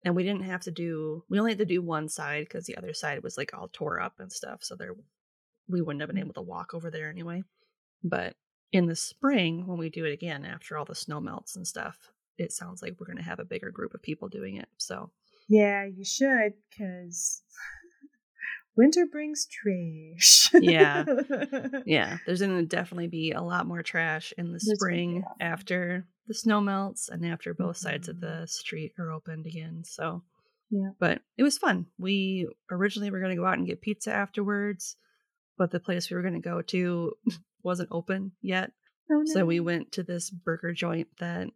And we didn't have to do, we only had to do one side because the other side was like all tore up and stuff. So there, we wouldn't have been able to walk over there anyway. But in the spring, when we do it again, after all the snow melts and stuff, it sounds like we're going to have a bigger group of people doing it. So yeah, you should, because winter brings trash. yeah. Yeah. There's going to definitely be a lot more trash in the There's spring after the snow melts and after both mm-hmm. sides of the street are opened again. So, yeah. But it was fun. We originally were going to go out and get pizza afterwards, but the place we were going to go to wasn't open yet. Oh, no. So we went to this burger joint that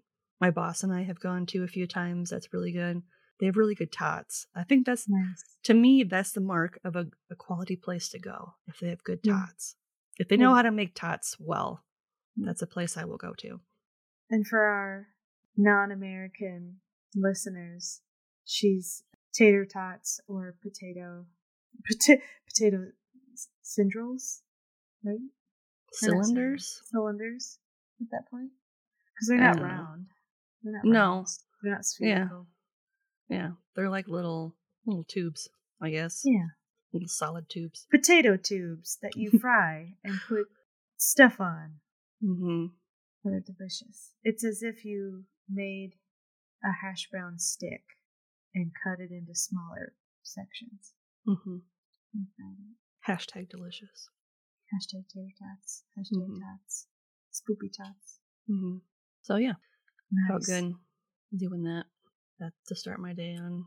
my boss and I have gone to a few times. That's really good. They have really good tots. I think that's, nice. to me, that's the mark of a, a quality place to go, if they have good tots. Yeah. If they know yeah. how to make tots well, that's a place I will go to. And for our non-American listeners, she's tater tots or potato, pota- potato cindrils, right? Cylinders? Cylinders at that point. Because they're not round. They're not round. No. They're not spherical. Yeah. yeah. They're like little little tubes, I guess. Yeah. Little solid tubes. Potato tubes that you fry and put stuff on. Mm-hmm. They're delicious. It's as if you made a hash brown stick and cut it into smaller sections. Mm-hmm. Mm-hmm. Hashtag delicious. Hashtag tater tots. Hashtag mm-hmm. tots. Spoopy tots. Mm-hmm. So yeah, nice. Felt good doing that. That's to start my day on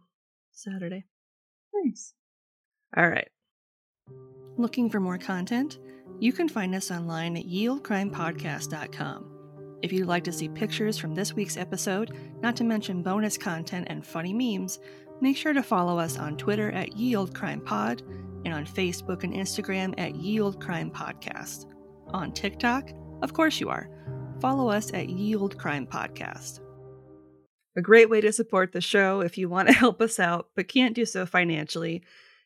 Saturday. Nice. All right. Looking for more content? You can find us online at Y'all Crime Podcast dot com. If you'd like to see pictures from this week's episode, not to mention bonus content and funny memes, make sure to follow us on Twitter at Y'all Crime Pod and on Facebook and Instagram at Y'all Crime Podcast. On TikTok, of course you are. Follow us at Y'all Crime Podcast. A great way to support the show, if you want to help us out but can't do so financially,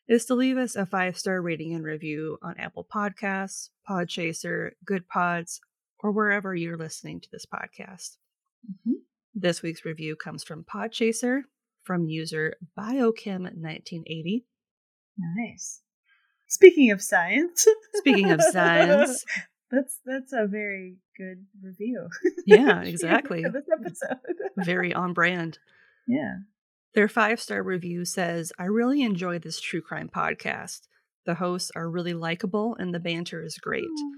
is to leave us a five-star rating and review on Apple Podcasts, Podchaser, Good Pods, or wherever you're listening to this podcast. Mm-hmm. This week's review comes from Podchaser, from user Biochem nineteen eighty. Nice. Speaking of science. Speaking of science. That's that's a very good review. Yeah, exactly. For this episode. Very on brand. Yeah. Their five-star review says, I really enjoy this true crime podcast. The hosts are really likable and the banter is great. Mm.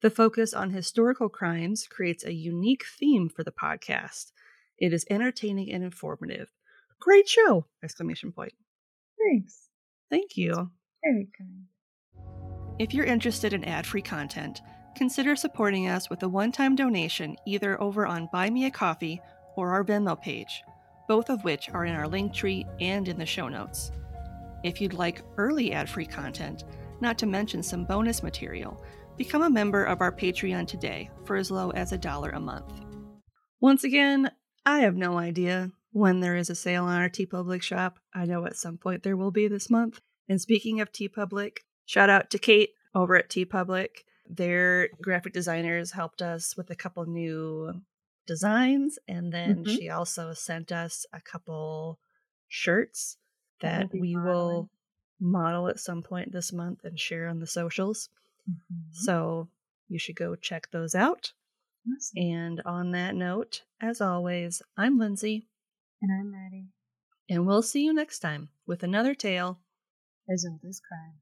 The focus on historical crimes creates a unique theme for the podcast. It is entertaining and informative. Great show! Exclamation point. Thanks. Thank you. Very kind. If you're interested in ad-free content, consider supporting us with a one-time donation either over on Buy Me a Coffee or our Venmo page, both of which are in our Linktree and in the show notes. If you'd like early ad-free content, not to mention some bonus material, become a member of our Patreon today for as low as a dollar a month. Once again, I have no idea when there is a sale on our TeePublic shop. I know at some point there will be this month. And speaking of TeePublic, shout out to Kate over at TeePublic. Their graphic designers helped us with a couple new designs, and then mm-hmm. she also sent us a couple shirts that we modeling. will model at some point this month and share on the socials. Mm-hmm. So you should go check those out. Awesome. And on that note, as always, I'm Lindsay. And I'm ready. And we'll see you next time with another tale. Isn't this crime?